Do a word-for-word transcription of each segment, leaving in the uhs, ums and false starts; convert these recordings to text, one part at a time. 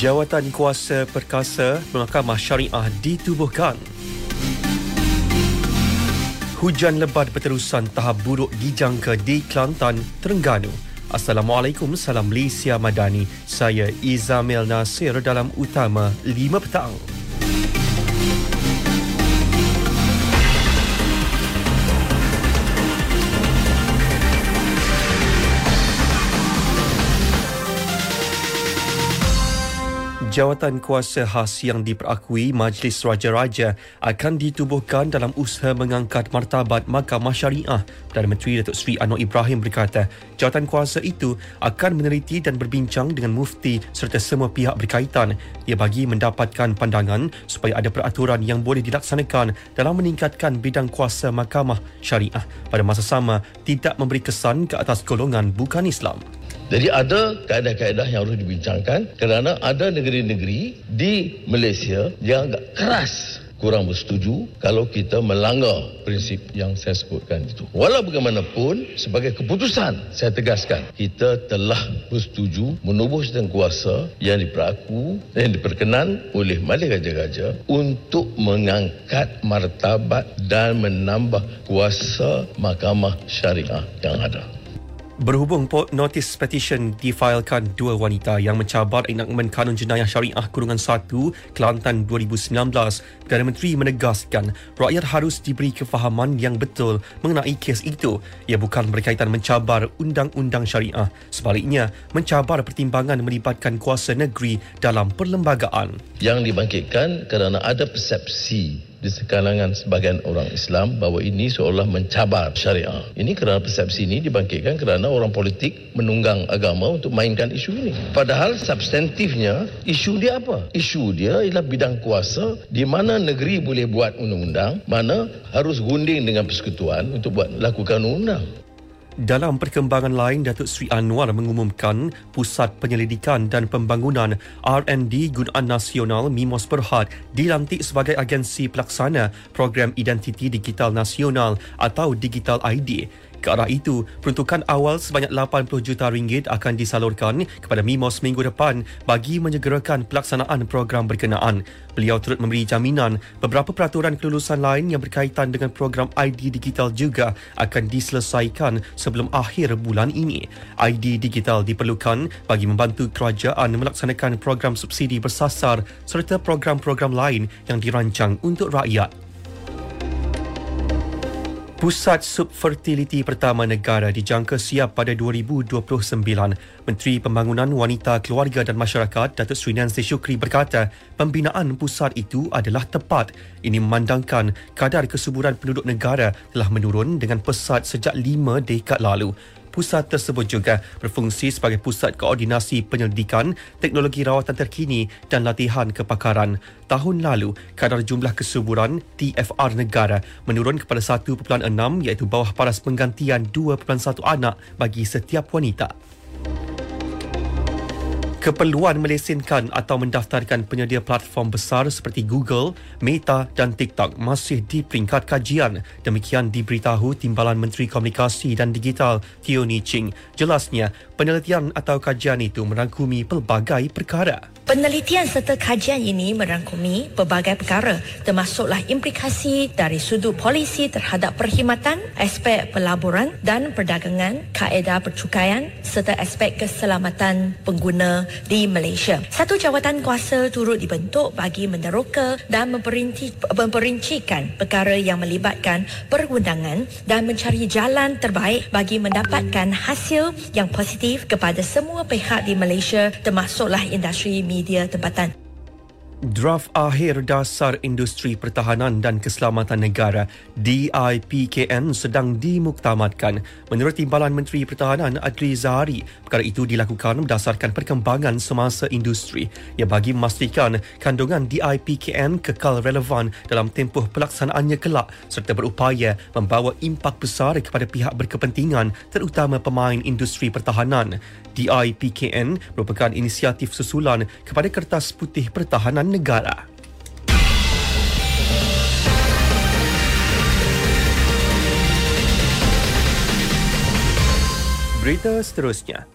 Jawatankuasa Perkasa Mahkamah Syariah ditubuhkan. Hujan lebat berterusan tahap buruk dijangka di Kelantan, Terengganu. Assalamualaikum, salam Malaysia Madani. Saya Izzamil Nasir dalam Utama lima Petang. Jawatankuasa khas yang diperakui Majlis Raja-Raja akan ditubuhkan dalam usaha mengangkat martabat Mahkamah Syariah. Perdana Menteri Datuk Seri Anwar Ibrahim berkata, jawatankuasa itu akan meneliti dan berbincang dengan mufti serta semua pihak berkaitan. Ia bagi mendapatkan pandangan supaya ada peraturan yang boleh dilaksanakan dalam meningkatkan bidang kuasa Mahkamah Syariah. Pada masa sama, tidak memberi kesan ke atas golongan bukan Islam. Jadi ada kaedah-kaedah yang harus dibincangkan kerana ada negeri-negeri di Malaysia yang agak keras kurang bersetuju kalau kita melanggar prinsip yang saya sebutkan itu. Walau bagaimanapun, sebagai keputusan saya tegaskan, kita telah bersetuju menubuh jawatankuasa yang diperaku dan diperkenan oleh Majlis Raja-Raja untuk mengangkat martabat dan menambah kuasa Mahkamah Syariah yang ada. Berhubung notis petisyen difailkan dua wanita yang mencabar enakmen Kanun Jenayah Syariah Kurungan satu Kelantan dua ribu sembilan belas, Perdana Menteri menegaskan rakyat harus diberi kefahaman yang betul mengenai kes itu. Ia bukan berkaitan mencabar undang-undang syariah. Sebaliknya, mencabar pertimbangan melibatkan kuasa negeri dalam perlembagaan. Yang dibangkitkan kerana ada persepsi di sekalangan sebagian orang Islam bahawa ini seolah mencabar syariah. Ini kerana persepsi ini dibangkitkan kerana orang politik menunggang agama untuk mainkan isu ini. Padahal substantifnya, isu dia apa? Isu dia ialah bidang kuasa di mana negeri boleh buat undang-undang, mana harus gunding dengan persekutuan untuk buat lakukan undang-undang. Dalam perkembangan lain, Datuk Seri Anwar mengumumkan Pusat Penyelidikan dan Pembangunan R and D Gunaan Nasional Mimos Berhad dilantik sebagai agensi pelaksana Program Identiti Digital Nasional atau Digital I D. Ke arah itu, peruntukan awal sebanyak lapan puluh juta ringgit akan disalurkan kepada Mimos minggu depan bagi menyegerakan pelaksanaan program berkenaan. Beliau turut memberi jaminan beberapa peraturan kelulusan lain yang berkaitan dengan program I D digital juga akan diselesaikan sebelum akhir bulan ini. I D digital diperlukan bagi membantu kerajaan melaksanakan program subsidi bersasar serta program-program lain yang dirancang untuk rakyat. Pusat Subfertiliti Pertama Negara dijangka siap pada dua ribu dua puluh sembilan. Menteri Pembangunan Wanita, Keluarga dan Masyarakat Datuk Seri Nancy Syukri berkata pembinaan pusat itu adalah tepat. Ini memandangkan kadar kesuburan penduduk negara telah menurun dengan pesat sejak lima dekad lalu. Pusat tersebut juga berfungsi sebagai pusat koordinasi penyelidikan, teknologi rawatan terkini dan latihan kepakaran. Tahun lalu, kadar jumlah kesuburan T F R negara menurun kepada satu perpuluhan enam iaitu bawah paras penggantian dua perpuluhan satu anak bagi setiap wanita. Keperluan melesenkan atau mendaftarkan penyedia platform besar seperti Google, Meta dan TikTok masih di peringkat kajian. Demikian diberitahu Timbalan Menteri Komunikasi dan Digital Tio Ni Ching. Jelasnya, penelitian atau kajian itu merangkumi pelbagai perkara. Penelitian serta kajian ini merangkumi pelbagai perkara termasuklah implikasi dari sudut polisi terhadap perkhidmatan, aspek pelaburan dan perdagangan, kaedah percukaian serta aspek keselamatan pengguna di Malaysia. Satu jawatankuasa turut dibentuk bagi meneroka dan memperincikan perkara yang melibatkan perundangan dan mencari jalan terbaik bagi mendapatkan hasil yang positif kepada semua pihak di Malaysia termasuklah industri media. Media tempatan. Draft akhir dasar industri pertahanan dan keselamatan negara D I P K N sedang dimuktamadkan. Menurut Timbalan Menteri Pertahanan Adli Zahari, perkara itu dilakukan berdasarkan perkembangan semasa industri. Ia bagi memastikan kandungan D I P K N kekal relevan dalam tempoh pelaksanaannya kelak serta berupaya membawa impak besar kepada pihak berkepentingan terutama pemain industri pertahanan. D I P K N merupakan inisiatif susulan kepada Kertas Putih Pertahanan Negara. Berita seterusnya.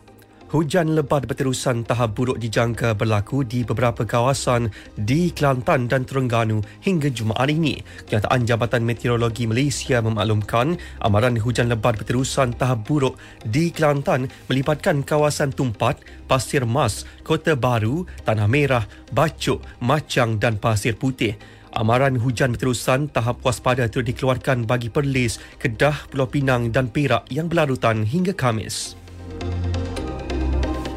Hujan lebat berterusan tahap buruk dijangka berlaku di beberapa kawasan di Kelantan dan Terengganu hingga Jumaat ini. Kenyataan Jabatan Meteorologi Malaysia memaklumkan amaran hujan lebat berterusan tahap buruk di Kelantan melibatkan kawasan Tumpat, Pasir Mas, Kota Baru, Tanah Merah, Bacok, Machang dan Pasir Putih. Amaran hujan berterusan tahap waspada turut dikeluarkan bagi Perlis, Kedah, Pulau Pinang dan Perak yang berlarutan hingga Khamis.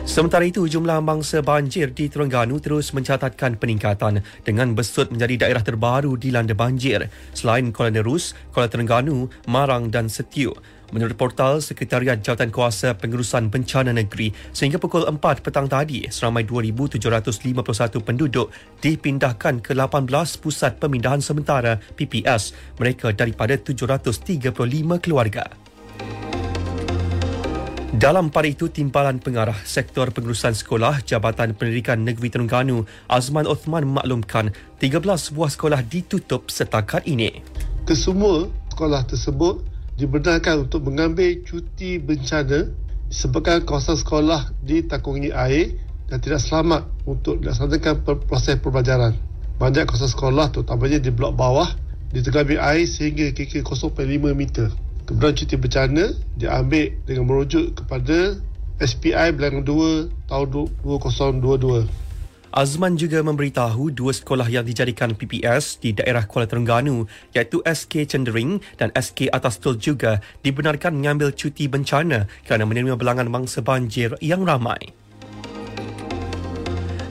Sementara itu, jumlah mangsa banjir di Terengganu terus mencatatkan peningkatan dengan Besut menjadi daerah terbaru dilanda banjir selain Kuala Nerus, Kuala Terengganu, Marang dan Setiuk. Menurut portal Sekretariat Jawatankuasa Pengurusan Bencana Negeri, sehingga pukul empat petang tadi, seramai dua ribu tujuh ratus lima puluh satu penduduk dipindahkan ke lapan belas pusat pemindahan sementara P P S mereka daripada tujuh ratus tiga puluh lima keluarga. Dalam pada itu, Timbalan Pengarah Sektor Pengurusan Sekolah Jabatan Pendidikan Negeri Terengganu, Azman Othman memaklumkan tiga belas buah sekolah ditutup setakat ini. Kesemua sekolah tersebut dibenarkan untuk mengambil cuti bencana sebabkan kawasan sekolah ditakungi air dan tidak selamat untuk dilaksanakan proses pembelajaran. Banyak kawasan sekolah, terutamanya di blok bawah, diterkam air sehingga kira-kira kosong perpuluhan lima meter. Kemudian cuti bencana diambil dengan merujuk kepada S P I Bilangan dua tahun dua ribu dua puluh dua. Azman juga memberitahu dua sekolah yang dijadikan P P S di daerah Kuala Terengganu iaitu S K Cendering dan S K Atas Tol juga dibenarkan mengambil cuti bencana kerana menerima bilangan mangsa banjir yang ramai.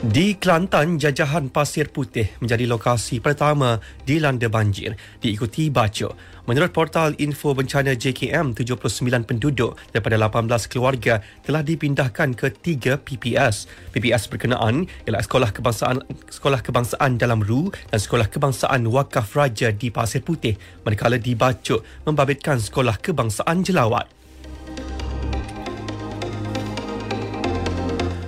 Di Kelantan, jajahan Pasir Putih menjadi lokasi pertama dilanda banjir, diikuti Bacok. Menurut portal info bencana J K M, tujuh puluh sembilan penduduk daripada lapan belas keluarga telah dipindahkan ke tiga P P S. P P S berkenaan ialah Sekolah Kebangsaan Sekolah Kebangsaan Dalam Ru dan Sekolah Kebangsaan Wakaf Raja di Pasir Putih, manakala di Bacok membabitkan Sekolah Kebangsaan Jelawat.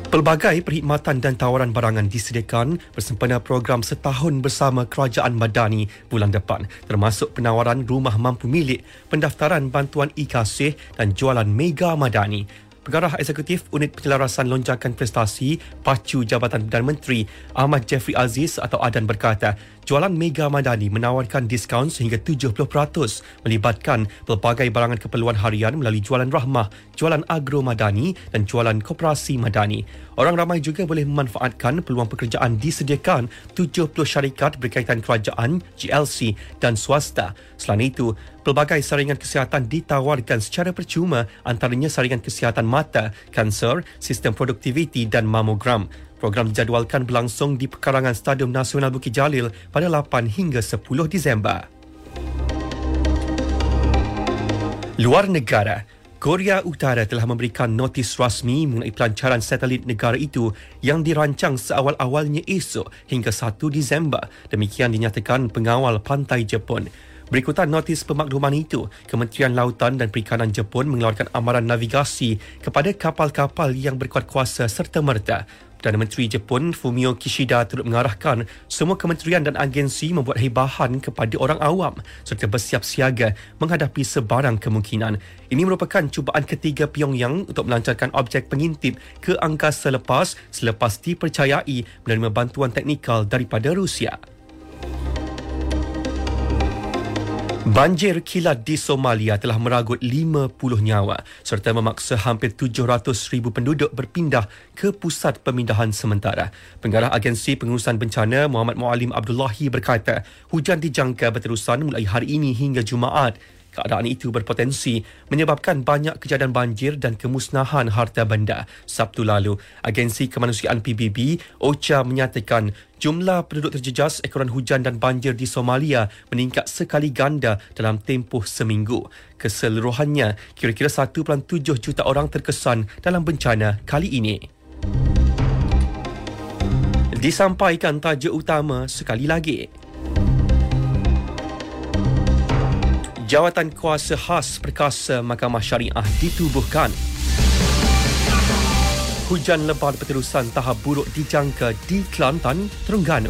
Pelbagai perkhidmatan dan tawaran barangan disediakan bersempena program setahun bersama Kerajaan Madani bulan depan, termasuk penawaran rumah mampu milik, pendaftaran bantuan e-kasih dan jualan mega Madani. Pengarah Eksekutif Unit Penyelarasan Lonjakan Prestasi Pacu Jabatan Perdana Menteri Ahmad Jeffrey Aziz atau Adan berkata, jualan mega Madani menawarkan diskaun sehingga tujuh puluh peratus melibatkan pelbagai barangan keperluan harian melalui jualan rahmah, jualan agro Madani dan jualan koperasi Madani. Orang ramai juga boleh memanfaatkan peluang pekerjaan disediakan tujuh puluh syarikat berkaitan kerajaan, G L C dan swasta. Selain itu, pelbagai saringan kesihatan ditawarkan secara percuma, antaranya saringan kesihatan mata, kanser, sistem produktiviti dan mamogram. Program dijadualkan berlangsung di pekarangan Stadium Nasional Bukit Jalil pada lapan hingga sepuluh Disember. Luar negara, Korea Utara telah memberikan notis rasmi mengenai pelancaran satelit negara itu yang dirancang seawal-awalnya esok hingga satu Disember. Demikian dinyatakan pengawal pantai Jepun. Berikutan notis pemakluman itu, Kementerian Lautan dan Perikanan Jepun mengeluarkan amaran navigasi kepada kapal-kapal yang berkuat kuasa serta-merta. Perdana Menteri Jepun Fumio Kishida turut mengarahkan semua kementerian dan agensi membuat hibahan kepada orang awam serta bersiap siaga menghadapi sebarang kemungkinan. Ini merupakan cubaan ketiga Pyongyang untuk melancarkan objek pengintip ke angkasa lepas selepas dipercayai menerima bantuan teknikal daripada Rusia. Banjir kilat di Somalia telah meragut lima puluh nyawa serta memaksa hampir tujuh ratus ribu penduduk berpindah ke pusat pemindahan sementara. Pengarah Agensi Pengurusan Bencana Muhammad Muallim Abdullahi berkata, hujan dijangka berterusan mulai hari ini hingga Jumaat. Keadaan itu berpotensi menyebabkan banyak kejadian banjir dan kemusnahan harta benda. Sabtu lalu, Agensi Kemanusiaan P B B O C H A menyatakan jumlah penduduk terjejas ekoran hujan dan banjir di Somalia meningkat sekali ganda dalam tempoh seminggu. Keseluruhannya, kira-kira satu perpuluhan tujuh juta orang terkesan dalam bencana kali ini. Disampaikan tajuk utama sekali lagi. Jawatankuasa khas perkasa Mahkamah Syariah ditubuhkan. Hujan lebat berterusan tahap buruk dijangka di Kelantan, Terengganu.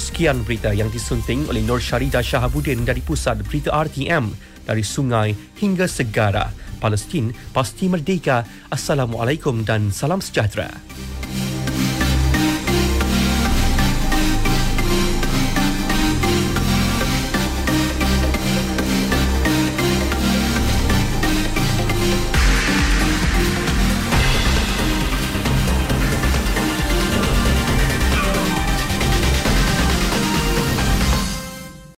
Sekian berita yang disunting oleh Nur Sharida Shahabudin dari Pusat Berita R T M, dari sungai hingga segara. Palestin pasti merdeka. Assalamualaikum dan salam sejahtera.